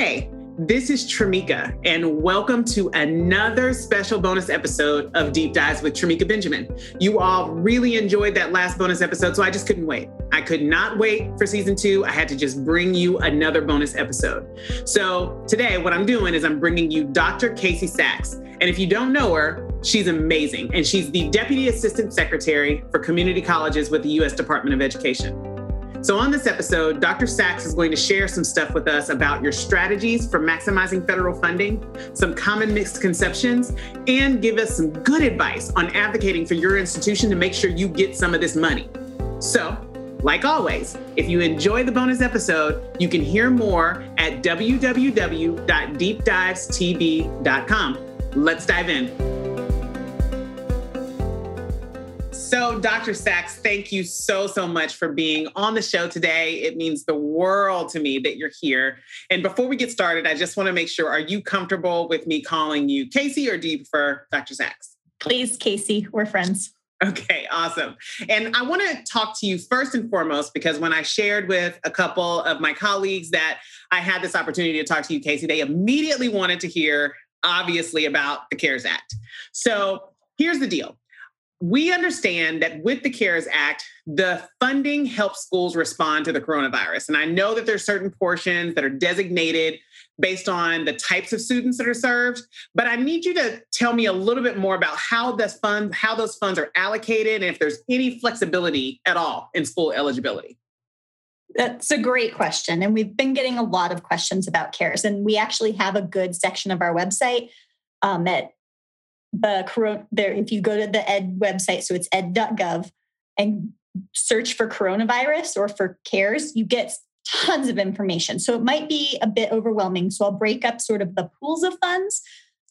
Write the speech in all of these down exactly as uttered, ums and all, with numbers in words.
Hey, this is Trameka, and welcome to another special bonus episode of Deep Dives with Trameka Benjamin. You all really enjoyed that last bonus episode, so I just couldn't wait. I could not wait for season two. I had to just bring you another bonus episode. So today, what I'm doing is I'm bringing you Doctor Casey Sachs. And if you don't know her, she's amazing. And she's the Deputy Assistant Secretary for Community Colleges with the U S Department of Education. So on this episode, Doctor Sachs is going to share some stuff with us about your strategies for maximizing federal funding, some common misconceptions, and give us some good advice on advocating for your institution to make sure you get some of this money. So, like always, if you enjoy the bonus episode, you can hear more at w w w dot deep dives t v dot com. Let's dive in. So Doctor Sachs, thank you so, so much for being on the show today. It means the world to me that you're here. And before we get started, I just want to make sure, are you comfortable with me calling you Casey or do you prefer Doctor Sachs? Please, Casey. We're friends. Okay, awesome. And I want to talk to you first and foremost, because when I shared with a couple of my colleagues that I had this opportunity to talk to you, Casey, they immediately wanted to hear, obviously, about the CARES Act. So here's the deal. We understand that with the CARES Act, the funding helps schools respond to the coronavirus. And I know that there's certain portions that are designated based on the types of students that are served, but I need you to tell me a little bit more about how this fund, how those funds are allocated and if there's any flexibility at all in school eligibility. That's a great question. And we've been getting a lot of questions about CARES. And we actually have a good section of our website um, that The if you go to the ed website, so it's ed dot gov, and search for coronavirus or for CARES, you get tons of information. So it might be a bit overwhelming. So I'll break up sort of the pools of funds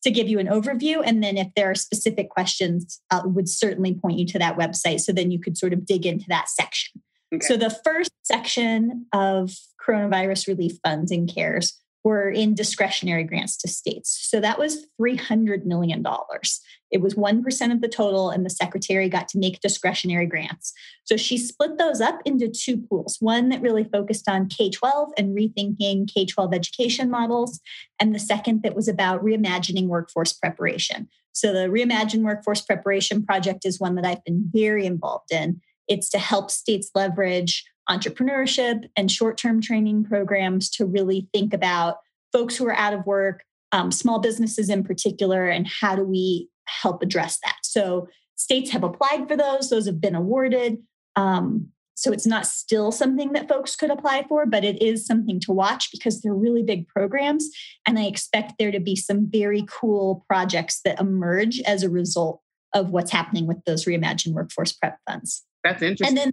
to give you an overview. And then if there are specific questions, I uh, would certainly point you to that website. So then you could sort of dig into that section. Okay. So the first section of coronavirus relief funds in CARES were in discretionary grants to states. So that was three hundred million dollars. It was one percent of the total, and the secretary got to make discretionary grants. So she split those up into two pools, one that really focused on K twelve and rethinking K twelve education models, and the second that was about reimagining workforce preparation. So the Reimagine Workforce Preparation Project is one that I've been very involved in. It's to help states leverage entrepreneurship and short-term training programs to really think about folks who are out of work, um, small businesses in particular, and how do we help address that? So states have applied for those. Those have been awarded. Um, so it's not still something that folks could apply for, but it is something to watch because they're really big programs. And I expect there to be some very cool projects that emerge as a result of what's happening with those Reimagine Workforce Prep funds. That's interesting. And then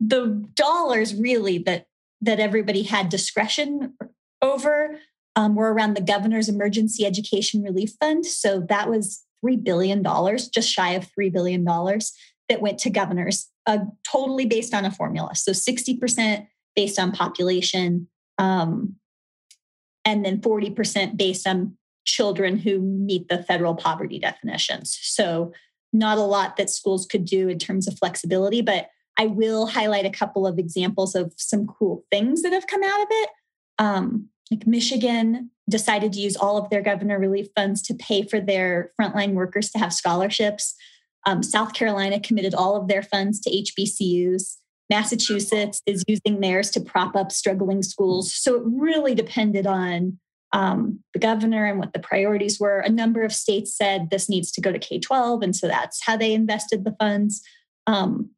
the dollars really that that everybody had discretion over um, were around the governor's Emergency Education Relief Fund. So that was three billion dollars, just shy of three billion dollars that went to governors, uh, totally based on a formula. So sixty percent based on population, um, and then forty percent based on children who meet the federal poverty definitions. So not a lot that schools could do in terms of flexibility, but I will highlight a couple of examples of some cool things that have come out of it. Um, like Michigan decided to use all of their governor relief funds to pay for their frontline workers to have scholarships. Um, South Carolina committed all of their funds to H B C Us. Massachusetts is using theirs to prop up struggling schools. So it really depended on um, the governor and what the priorities were. A number of states said this needs to go to K twelve, and so that's how they invested the funds. Um,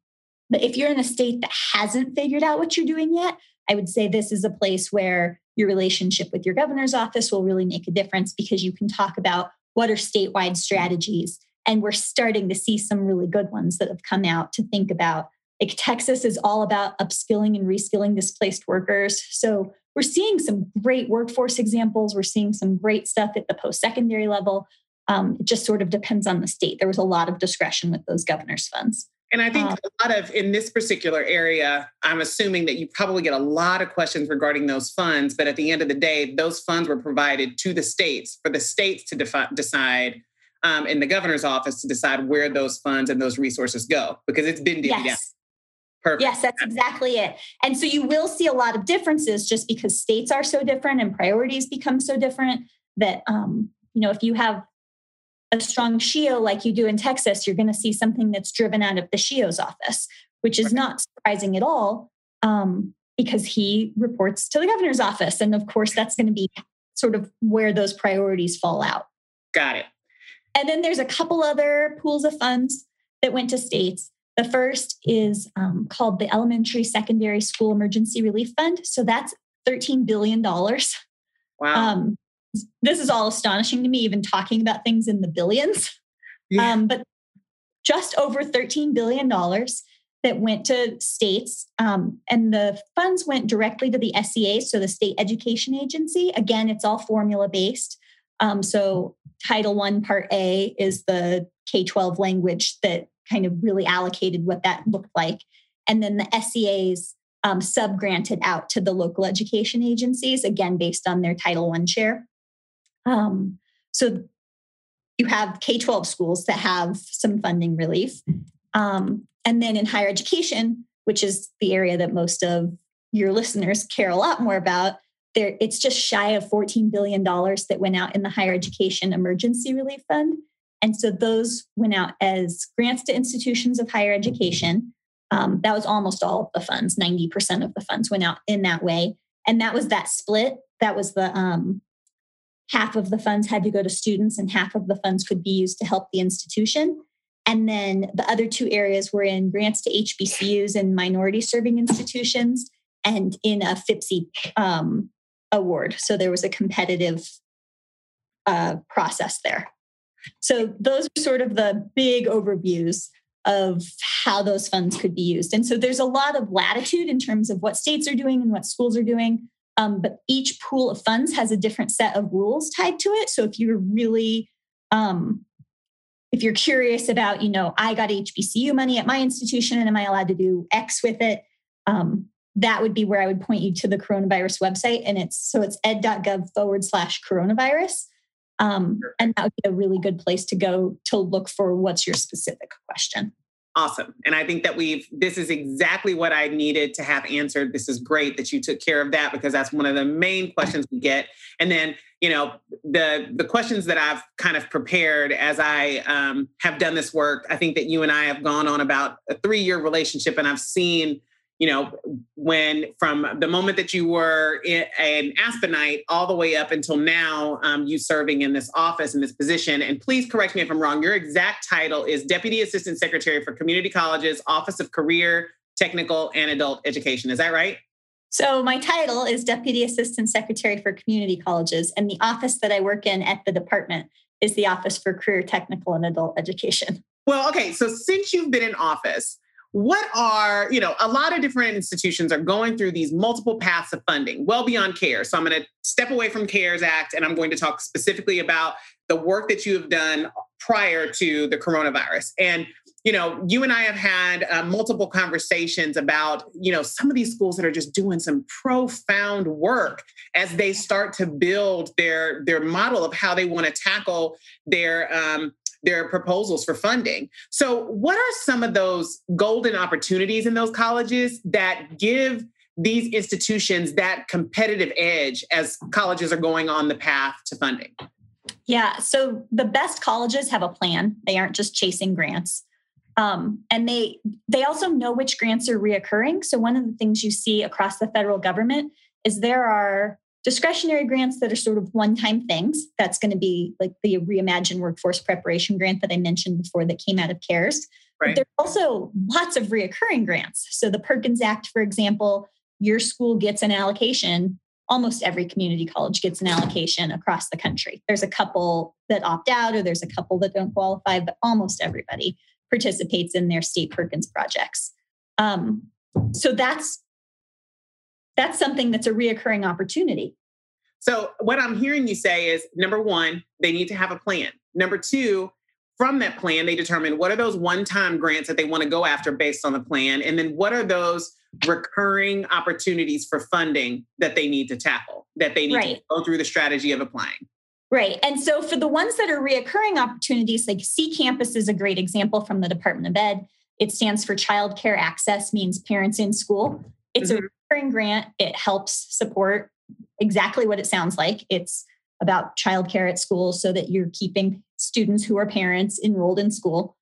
But if you're in a state that hasn't figured out what you're doing yet, I would say this is a place where your relationship with your governor's office will really make a difference because you can talk about what are statewide strategies. And we're starting to see some really good ones that have come out to think about. Like Texas is all about upskilling and reskilling displaced workers. So we're seeing some great workforce examples. We're seeing some great stuff at the post-secondary level. Um, it just sort of depends on the state. There was a lot of discretion with those governor's funds. And I think a lot of, in this particular area, I'm assuming that you probably get a lot of questions regarding those funds, but at the end of the day, those funds were provided to the states for the states to defi- decide um, in the governor's office to decide where those funds and those resources go, because it's been divvied yes. Perfect. Yes, that's exactly it. And so you will see a lot of differences just because states are so different and priorities become so different that, um, you know, if you have a strong C H E O like you do in Texas, you're going to see something that's driven out of the C H E O's office, which is right. not surprising at all um, because he reports to the governor's office. And of course, that's going to be sort of where those priorities fall out. Got it. And then there's a couple other pools of funds that went to states. The first is um, called the Elementary Secondary School Emergency Relief Fund. So that's thirteen billion dollars. Wow. Um, this is all astonishing to me, even talking about things in the billions. Yeah. Um, but just over thirteen billion dollars that went to states. Um, and the funds went directly to the S E A, so the State Education Agency. Again, it's all formula-based. Um, so Title One Part A is the K twelve language that kind of really allocated what that looked like. And then the S E As um, sub-granted out to the local education agencies, again, based on their Title One share. Um, so you have K twelve schools that have some funding relief. Um, and then in higher education, which is the area that most of your listeners care a lot more about, there it's just shy of fourteen billion dollars that went out in the Higher Education Emergency Relief Fund. And so those went out as grants to institutions of higher education. Um, that was almost all of the funds. ninety percent of the funds went out in that way. And that was that split. That was the um, half of the funds had to go to students and half of the funds could be used to help the institution. And then the other two areas were in grants to H B C Us and minority serving institutions and in a FIPSE um, award. So there was a competitive uh, process there. So those are sort of the big overviews of how those funds could be used. And so there's a lot of latitude in terms of what states are doing and what schools are doing. Um, but each pool of funds has a different set of rules tied to it. So if you're really, um, if you're curious about, you know, I got H B C U money at my institution and am I allowed to do X with it? Um, that would be where I would point you to the coronavirus website. And it's, so it's ed.gov forward slash coronavirus. Um, and that would be a really good place to go to look for what's your specific question. Awesome. And I think that we've, this is exactly what I needed to have answered. This is great that you took care of that because that's one of the main questions we get. And then, you know, the, the questions that I've kind of prepared as I um, have done this work, I think that you and I have gone on about a three-year relationship and I've seen, you know, when from the moment that you were an Aspenite all the way up until now, um, you serving in this office, in this position, and please correct me if I'm wrong, your exact title is Deputy Assistant Secretary for Community Colleges, Office of Career, Technical, and Adult Education. Is that right? So my title is Deputy Assistant Secretary for Community Colleges, and the office that I work in at the department is the Office for Career, Technical, and Adult Education. Well, okay, so since you've been in office, what are, you know, a lot of different institutions are going through these multiple paths of funding, well beyond CARES. So I'm going to step away from CARES Act, and I'm going to talk specifically about the work that you have done prior to the coronavirus. And, you know, you and I have had uh, multiple conversations about, you know, some of these schools that are just doing some profound work as they start to build their, their model of how they want to tackle their, um, their proposals for funding. So what are some of those golden opportunities in those colleges that give these institutions that competitive edge as colleges are going on the path to funding? Yeah, so the best colleges have a plan. They aren't just chasing grants. Um, and they they also know which grants are reoccurring. So one of the things you see across the federal government is there are discretionary grants that are sort of one-time things. That's going to be like the Reimagine Workforce Preparation Grant that I mentioned before that came out of CARES. Right. But there are also lots of reoccurring grants. So the Perkins Act, for example, your school gets an allocation. Almost every community college gets an allocation across the country. There's a couple that opt out or there's a couple that don't qualify, but almost everybody participates in their state Perkins projects. Um, so that's That's something that's a reoccurring opportunity. So what I'm hearing you say is, number one, they need to have a plan. Number two, from that plan, they determine what are those one-time grants that they want to go after based on the plan, and then what are those recurring opportunities for funding that they need to tackle, that they need right. to go through the strategy of applying. Right. And so for the ones that are reoccurring opportunities, like C-Campus is a great example from the Department of Ed. It stands for Child Care Access Means Parents in School. It's mm-hmm. a recurring grant. It helps support exactly what it sounds like. It's about childcare at school so that you're keeping students who are parents enrolled in school.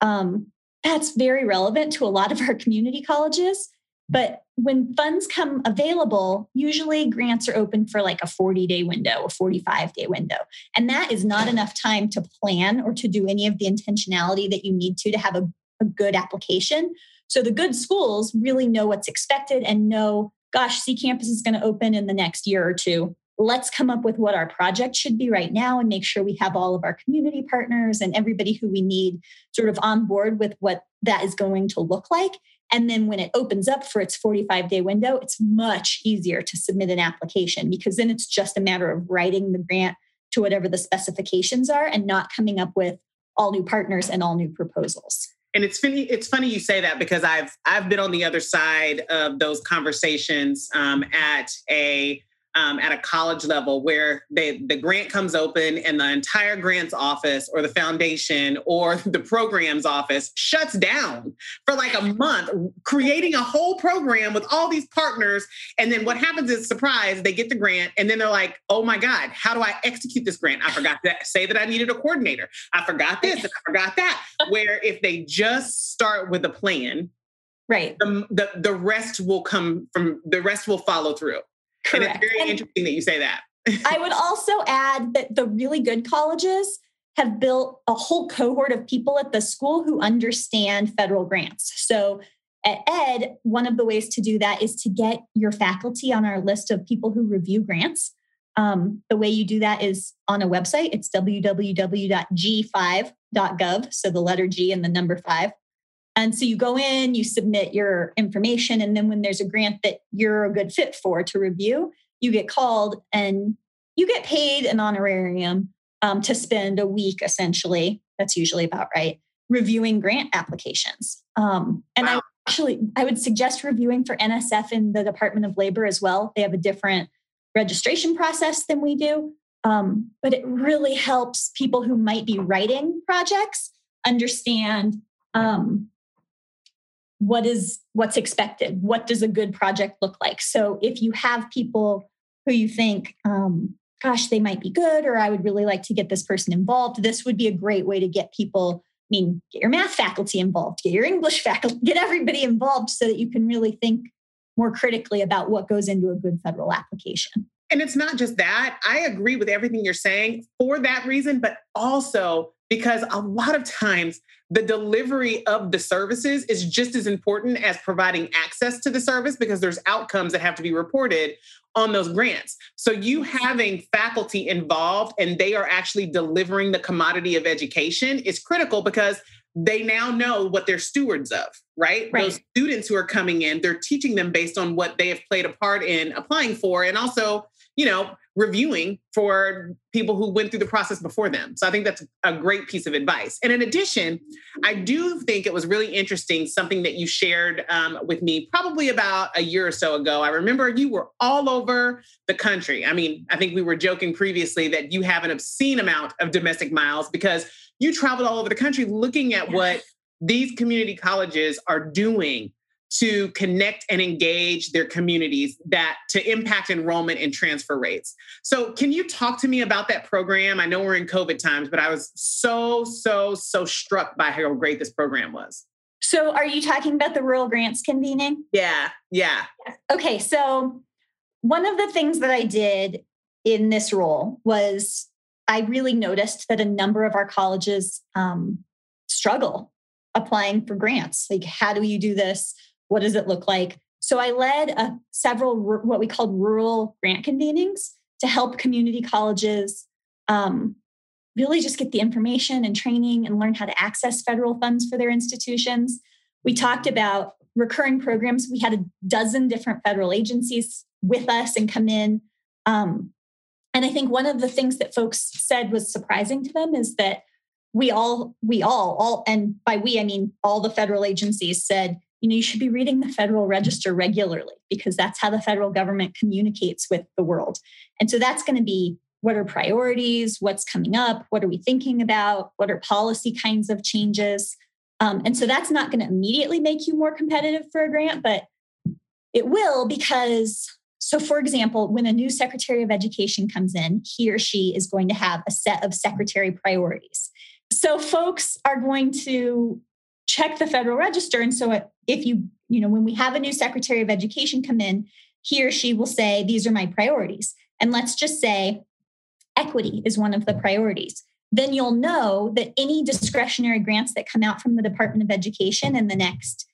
Um, that's very relevant to a lot of our community colleges. But when funds come available, usually grants are open for like a forty-day window, a forty-five-day window. And that is not enough time to plan or to do any of the intentionality that you need to to have a, a good application. So the good schools really know what's expected and know, gosh, C-Campus is going to open in the next year or two. Let's come up with what our project should be right now and make sure we have all of our community partners and everybody who we need sort of on board with what that is going to look like. And then when it opens up for its forty-five-day window, it's much easier to submit an application because then it's just a matter of writing the grant to whatever the specifications are and not coming up with all new partners and all new proposals. And it's funny, it's funny you say that because I've I've been on the other side of those conversations um, at a um, at a college level where they, the grant comes open and the entire grants office or the foundation or the programs office shuts down for like a month, creating a whole program with all these partners. And then what happens is, surprise, they get the grant and then they're like, oh my God, how do I execute this grant? I forgot to say that I needed a coordinator. I forgot this and I forgot that. Where if they just start with a plan, right, the, the, the rest will come from, the rest will follow through. Correct. And it's very interesting that you say that. I would also add that the really good colleges have built a whole cohort of people at the school who understand federal grants. So at Ed, one of the ways to do that is to get your faculty on our list of people who review grants. Um, the way you do that is on a website. It's w w w dot g five dot gov. So the letter G and the number five. And so you go in, you submit your information, and then when there's a grant that you're a good fit for to review, you get called and you get paid an honorarium um, to spend a week, essentially. That's usually about right, reviewing grant applications. Um, and wow. I actually, I would suggest reviewing for N S F in the Department of Labor as well. They have a different registration process than we do, um, but it really helps people who might be writing projects understand um, What is what's expected? What does a good project look like? So if you have people who you think, um, gosh, they might be good, or I would really like to get this person involved, this would be a great way to get people, I mean, get your math faculty involved, get your English faculty, get everybody involved so that you can really think more critically about what goes into a good federal application. And it's not just that. I agree with everything you're saying for that reason, but also because a lot of times the delivery of the services is just as important as providing access to the service because there's outcomes that have to be reported on those grants. So you having faculty involved and they are actually delivering the commodity of education is critical because they now know what they're stewards of, right? Right. Those students who are coming in, they're teaching them based on what they have played a part in applying for and also, you know, reviewing for people who went through the process before them. So I think that's a great piece of advice. And in addition, I do think it was really interesting, something that you shared um, with me probably about a year or so ago. I remember you were all over the country. I mean, I think we were joking previously that you have an obscene amount of domestic miles because you traveled all over the country looking at what these community colleges are doing to connect and engage their communities that to impact enrollment and transfer rates. So can you talk to me about that program? I know we're in COVID times, but I was so, so, so struck by how great this program was. So are you talking about the Rural Grants Convening? Yeah, yeah. Okay, so one of the things that I did in this role was I really noticed that a number of our colleges um, struggle applying for grants. Like, how do you do this? What does it look like? So I led a, several what we called rural grant convenings to help community colleges um, really just get the information and training and learn how to access federal funds for their institutions. We talked about recurring programs. We had a dozen different federal agencies with us and come in. Um, and I think one of the things that folks said was surprising to them is that we all, we all, all, and by we, I mean, all the federal agencies said, you know, you should be reading the Federal Register regularly because that's how the federal government communicates with the world. And so that's going to be what are priorities, what's coming up, what are we thinking about, what are policy kinds of changes. Um, and so that's not going to immediately make you more competitive for a grant, but it will because, so for example, when a new Secretary of Education comes in, he or she is going to have a set of secretary priorities. So folks are going to check the Federal Register. And so if you, you know, when we have a new Secretary of Education come in, he or she will say, these are my priorities. And let's just say equity is one of the priorities. Then you'll know that any discretionary grants that come out from the Department of Education in the next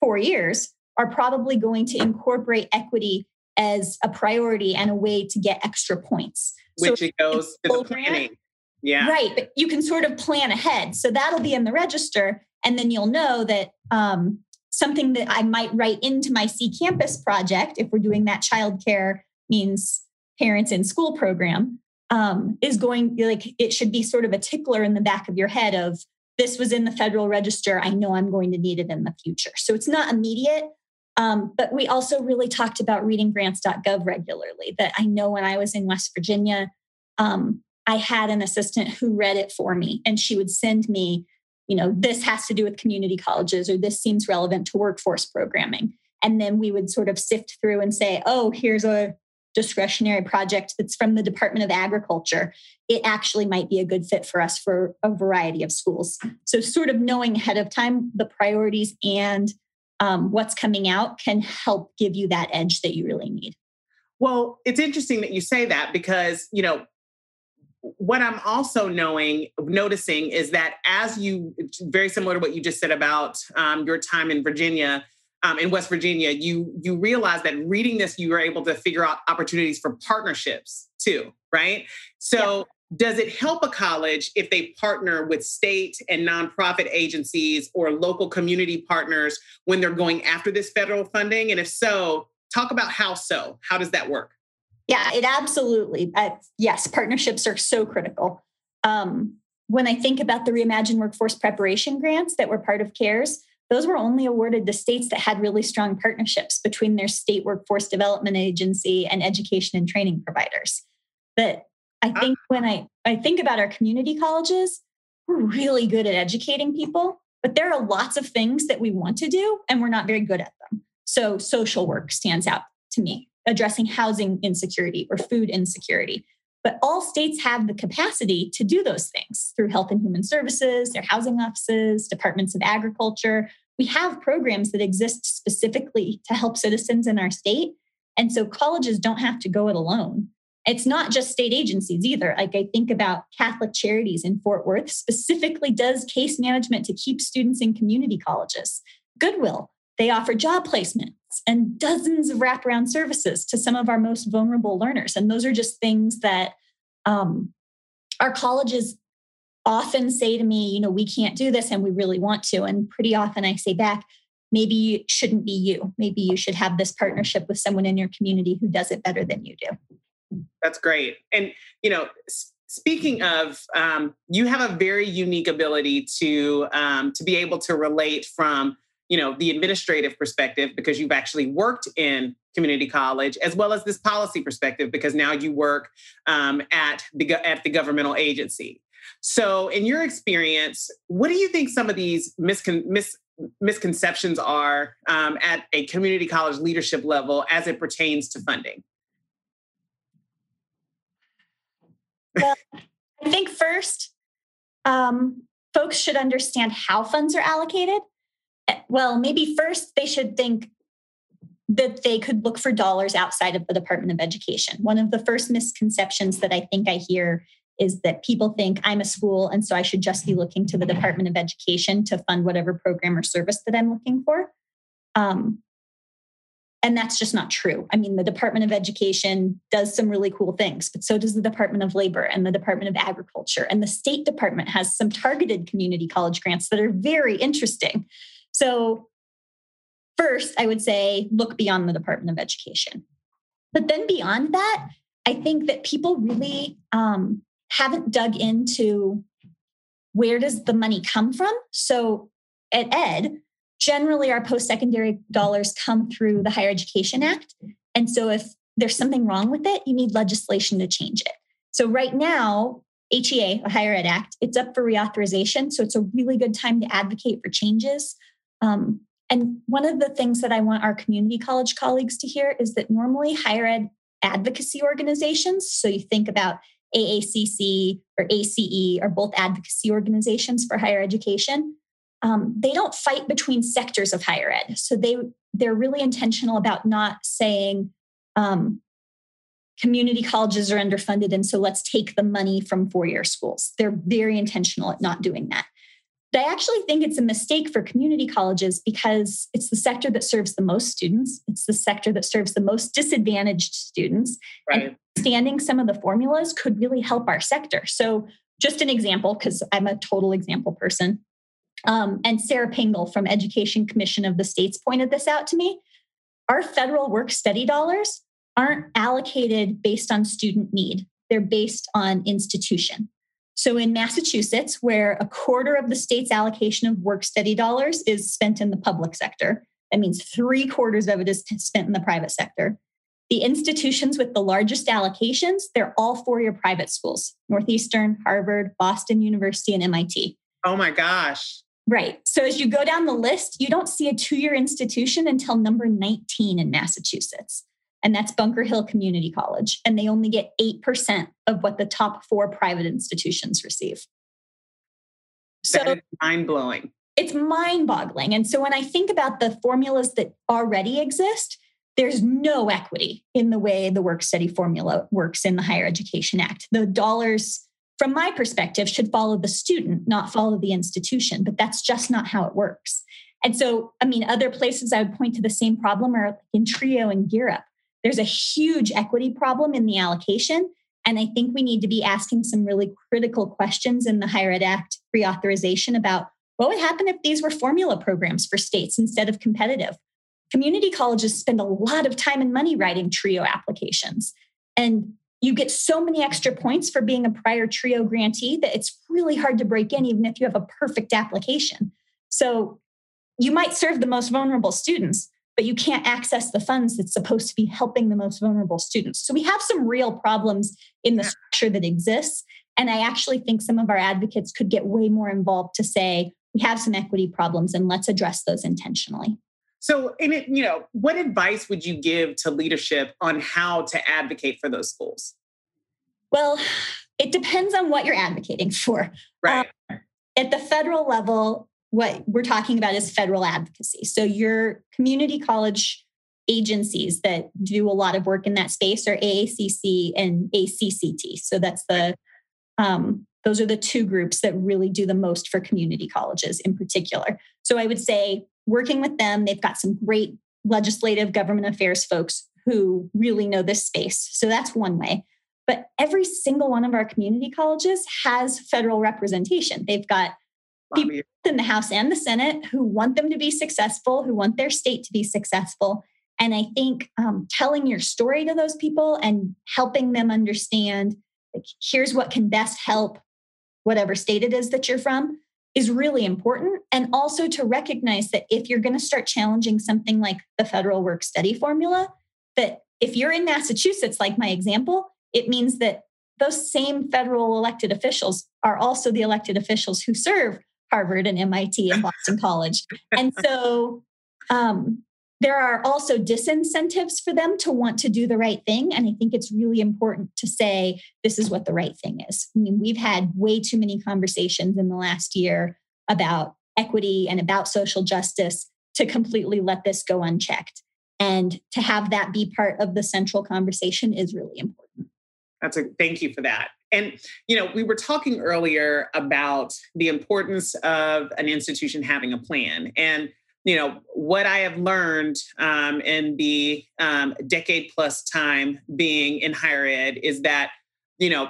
four years are probably going to incorporate equity as a priority and a way to get extra points. Which so it goes to the planning. Grant, yeah. Right. But you can sort of plan ahead. So that'll be in the register. And then you'll know that um, something that I might write into my C-Campus project, if we're doing that childcare means parents in school program, um, is going, like, it should be sort of a tickler in the back of your head of, this was in the Federal Register. I know I'm going to need it in the future. So it's not immediate. Um, but we also really talked about reading grants dot gov regularly, that I know when I was in West Virginia, um, I had an assistant who read it for me, and she would send me, you know, this has to do with community colleges, or this seems relevant to workforce programming. And then we would sort of sift through and say, oh, here's a discretionary project that's from the Department of Agriculture. It actually might be a good fit for us for a variety of schools. So sort of knowing ahead of time the priorities and Um, what's coming out can help give you that edge that you really need. Well, it's interesting that you say that because, you know, what I'm also knowing, noticing is that as you, very similar to what you just said about um, your time in Virginia, um, in West Virginia, you you realize that reading this, you were able to figure out opportunities for partnerships too, right? So yeah. Does it help a college if they partner with state and nonprofit agencies or local community partners when they're going after this federal funding? And if so, talk about how so. How does that work? Yeah, it absolutely. Uh, yes, partnerships are so critical. Um, when I think about the Reimagine Workforce Preparation grants that were part of CARES, those were only awarded to states that had really strong partnerships between their state workforce development agency and education and training providers. But I think when I, I think about our community colleges, we're really good at educating people, but there are lots of things that we want to do and we're not very good at them. So social work stands out to me, addressing housing insecurity or food insecurity. But all states have the capacity to do those things through health and human services, their housing offices, departments of agriculture. We have programs that exist specifically to help citizens in our state. And so colleges don't have to go it alone. It's not just state agencies either. Like I think about Catholic Charities in Fort Worth specifically does case management to keep students in community colleges. Goodwill, they offer job placements and dozens of wraparound services to some of our most vulnerable learners. And those are just things that um, our colleges often say to me, you know, we can't do this and we really want to. And pretty often I say back, maybe it shouldn't be you. Maybe you should have this partnership with someone in your community who does it better than you do. That's great. And, you know, speaking of, um, you have a very unique ability to, um, to be able to relate from, you know, the administrative perspective, because you've actually worked in community college, as well as this policy perspective, because now you work, um, at the, at the governmental agency. So in your experience, what do you think some of these miscon- mis- misconceptions are, um, at a community college leadership level as it pertains to funding? Well, I think first, um, folks should understand how funds are allocated. Well, maybe first they should think that they could look for dollars outside of the Department of Education. One of the first misconceptions that I think I hear is that people think I'm a school, and so I should just be looking to the Department of Education to fund whatever program or service that I'm looking for. Um, And that's just not true. I mean, the Department of Education does some really cool things, but so does the Department of Labor and the Department of Agriculture. And the State Department has some targeted community college grants that are very interesting. So first, I would say look beyond the Department of Education. But then beyond that, I think that people really um, haven't dug into where does the money come from. So at Ed, generally, our post-secondary dollars come through the Higher Education Act. And so if there's something wrong with it, you need legislation to change it. So right now, H E A, a Higher Ed Act. It's up for reauthorization. So it's a really good time to advocate for changes. Um, and one of the things that I want our community college colleagues to hear is that normally higher ed advocacy organizations, so you think about A A C C or A C E are both advocacy organizations for higher education, um, they don't fight between sectors of higher ed. So they, they're really intentional about not saying, um, community colleges are underfunded, and so let's take the money from four-year schools. They're very intentional at not doing that. But I actually think it's a mistake for community colleges because it's the sector that serves the most students. It's the sector that serves the most disadvantaged students. Right. And understanding some of the formulas could really help our sector. So just an example, because I'm a total example person. Um, and Sarah Pingle from Education Commission of the States pointed this out to me. Our federal work study dollars aren't allocated based on student need. They're based on institution. So in Massachusetts, where a quarter of the state's allocation of work study dollars is spent in the public sector, that means three quarters of it is spent in the private sector. The institutions with the largest allocations, they're all four-year private schools, Northeastern, Harvard, Boston University, and M I T. Oh my gosh. Right. So as you go down the list, you don't see a two-year institution until number nineteen in Massachusetts. And that's Bunker Hill Community College. And they only get eight percent of what the top four private institutions receive. So that is mind-blowing. It's mind-boggling. And so when I think about the formulas that already exist, there's no equity in the way the work study formula works in the Higher Education Act. The dollars, from my perspective, should follow the student, not follow the institution. But that's just not how it works. And so, I mean, other places I would point to the same problem are in TRIO and GEAR UP. There's a huge equity problem in the allocation. And I think we need to be asking some really critical questions in the Higher Ed Act reauthorization about what would happen if these were formula programs for states instead of competitive. Community colleges spend a lot of time and money writing TRIO applications. And you get so many extra points for being a prior TRIO grantee that it's really hard to break in, even if you have a perfect application. So you might serve the most vulnerable students, but you can't access the funds that's supposed to be helping the most vulnerable students. So we have some real problems in the structure that exists. And I actually think some of our advocates could get way more involved to say, we have some equity problems and let's address those intentionally. So, and it, you know, what advice would you give to leadership on how to advocate for those schools? Well, it depends on what you're advocating for. Right. Um, at the federal level, what we're talking about is federal advocacy. So your community college agencies that do a lot of work in that space are A A C C and A C C T. So that's the um, those are the two groups that really do the most for community colleges in particular. So I would say working with them, they've got some great legislative government affairs folks who really know this space. So that's one way. But every single one of our community colleges has federal representation. They've got people in the House and the Senate who want them to be successful, who want their state to be successful. And I think um, telling your story to those people and helping them understand, like, here's what can best help whatever state it is that you're from is really important. And also to recognize that if you're going to start challenging something like the federal work study formula, that if you're in Massachusetts, like my example, it means that those same federal elected officials are also the elected officials who serve Harvard and M I T and Boston College. And so um, there are also disincentives for them to want to do the right thing. And I think it's really important to say, this is what the right thing is. I mean, we've had way too many conversations in the last year about equity and about social justice to completely let this go unchecked. And to have that be part of the central conversation is really important. That's a thank you for that. And, you know, we were talking earlier about the importance of an institution having a plan. And, you know, what I have learned um, in the um, decade plus time being in higher ed is that, you know,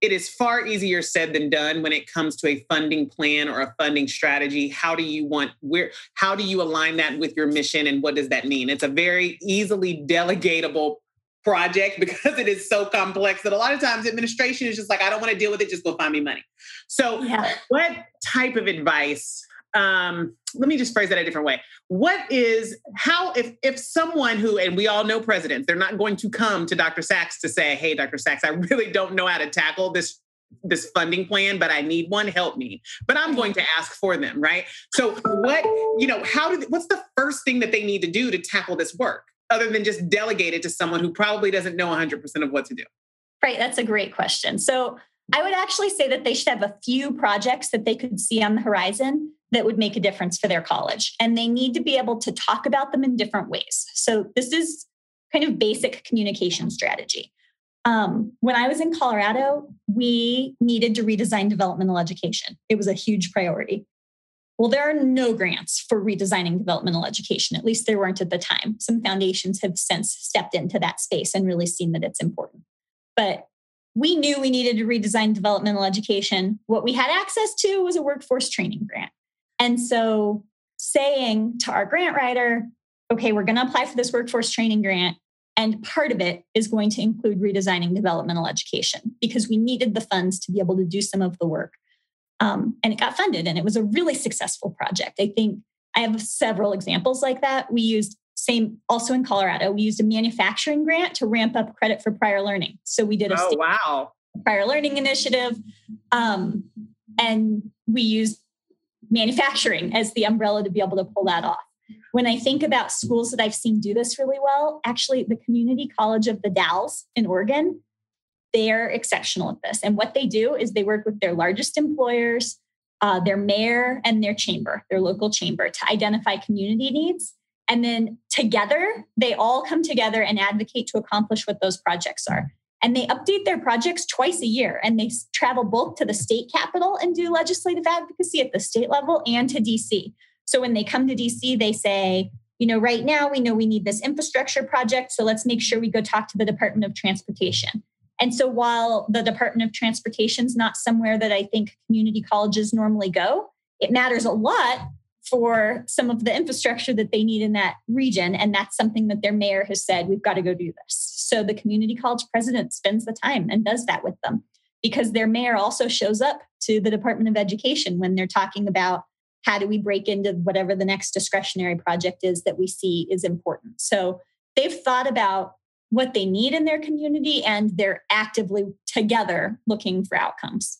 it is far easier said than done when it comes to a funding plan or a funding strategy. How do you want, where, how do you align that with your mission? And what does that mean? It's a very easily delegatable project because it is so complex that a lot of times administration is just like, I don't want to deal with it. Just go find me money. So yeah. What type of advice, um, let me just phrase that a different way. What is, how, if, if someone who, and we all know presidents, they're not going to come to Doctor Sachs to say, hey, Doctor Sachs, I really don't know how to tackle this this funding plan, but I need one, help me. But I'm going to ask for them, right? So what, you know, how do, they, what's the first thing that they need to do to tackle this work other than just delegate it to someone who probably doesn't know one hundred percent of what to do? Right. That's a great question. So I would actually say that they should have a few projects that they could see on the horizon that would make a difference for their college. And they need to be able to talk about them in different ways. So this is kind of basic communication strategy. Um, when I was in Colorado, we needed to redesign developmental education. It was a huge priority. Well, there are no grants for redesigning developmental education. At least there weren't at the time. Some foundations have since stepped into that space and really seen that it's important. But we knew we needed to redesign developmental education. What we had access to was a workforce training grant. And so saying to our grant writer, okay, we're going to apply for this workforce training grant. And part of it is going to include redesigning developmental education because we needed the funds to be able to do some of the work. Um, and it got funded and it was a really successful project. I think I have several examples like that. We used same, also in Colorado, we used a manufacturing grant to ramp up credit for prior learning. So we did a oh, wow. prior learning initiative um, and we used manufacturing as the umbrella to be able to pull that off. When I think about schools that I've seen do this really well, actually the Community College of the Dalles in Oregon, they're exceptional at this. And what they do is they work with their largest employers, uh, their mayor and their chamber, their local chamber to identify community needs. And then together, they all come together and advocate to accomplish what those projects are. And they update their projects twice a year. And they travel both to the state capital and do legislative advocacy at the state level and to D C. So when they come to D C, they say, you know, right now we know we need this infrastructure project. So let's make sure we go talk to the Department of Transportation. And so while the Department of Transportation is not somewhere that I think community colleges normally go, it matters a lot for some of the infrastructure that they need in that region. And that's something that their mayor has said, we've got to go do this. So the community college president spends the time and does that with them because their mayor also shows up to the Department of Education when they're talking about how do we break into whatever the next discretionary project is that we see is important. So they've thought about what they need in their community and they're actively together looking for outcomes.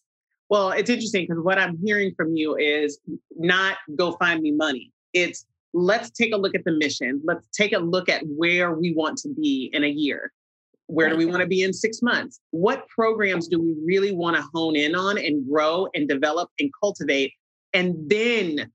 Well, it's interesting because what I'm hearing from you is not go find me money. It's let's take a look at the mission. Let's take a look at where we want to be in a year. Where do we want to be in six months? What programs do we really want to hone in on and grow and develop and cultivate? And then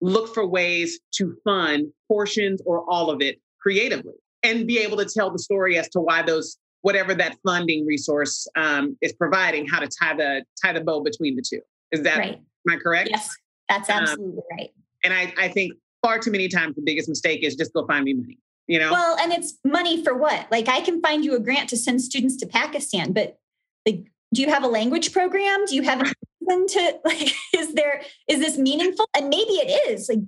look for ways to fund portions or all of it creatively and be able to tell the story as to why those, whatever that funding resource um, is providing, how to tie the tie the bow between the two. Is that, right. am I correct? Yes, that's absolutely um, right. And I, I think far too many times the biggest mistake is just go find me money, you know? Well, and it's money for what? Like I can find you a grant to send students to Pakistan, but like, do you have a language program? Do you have a to like, is there, is this meaningful? And maybe it is. Like,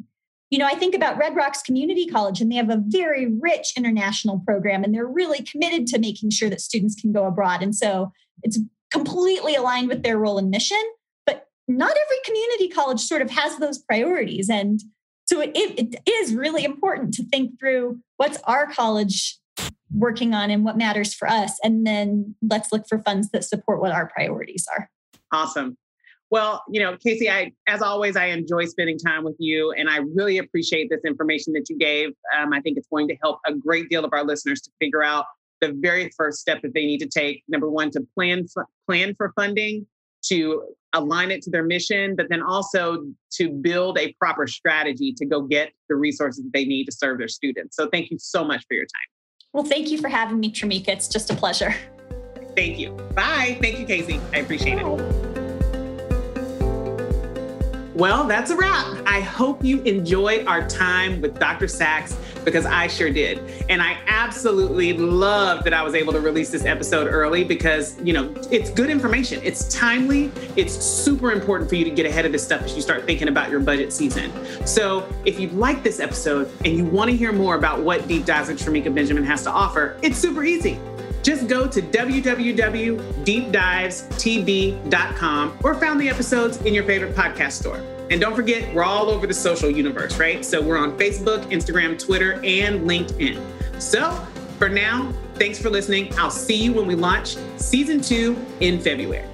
you know, I think about Red Rocks Community College and they have a very rich international program and they're really committed to making sure that students can go abroad. And so it's completely aligned with their role and mission, but not every community college sort of has those priorities. And so it, it, it is really important to think through what's our college working on and what matters for us. And then let's look for funds that support what our priorities are. Awesome. Well, you know, Casey, I, as always, I enjoy spending time with you, and I really appreciate this information that you gave. Um, I think it's going to help a great deal of our listeners to figure out the very first step that they need to take. Number one, to plan f- plan for funding, to align it to their mission, but then also to build a proper strategy to go get the resources that they need to serve their students. So thank you so much for your time. Well, thank you for having me, Trameka. It's just a pleasure. Thank you. Bye. Thank you, Casey. I appreciate Bye. it. Well, that's a wrap. I hope you enjoyed our time with Doctor Sachs because I sure did. And I absolutely love that I was able to release this episode early because, you know, it's good information. It's timely. It's super important for you to get ahead of this stuff as you start thinking about your budget season. So if you like this episode and you want to hear more about what Deep Dives with Trameka Benjamin has to offer, it's super easy. Just go to w w w dot deep dives t b dot com or find the episodes in your favorite podcast store. And don't forget, we're all over the social universe, right? So we're on Facebook, Instagram, Twitter, and LinkedIn. So for now, thanks for listening. I'll see you when we launch season two in February.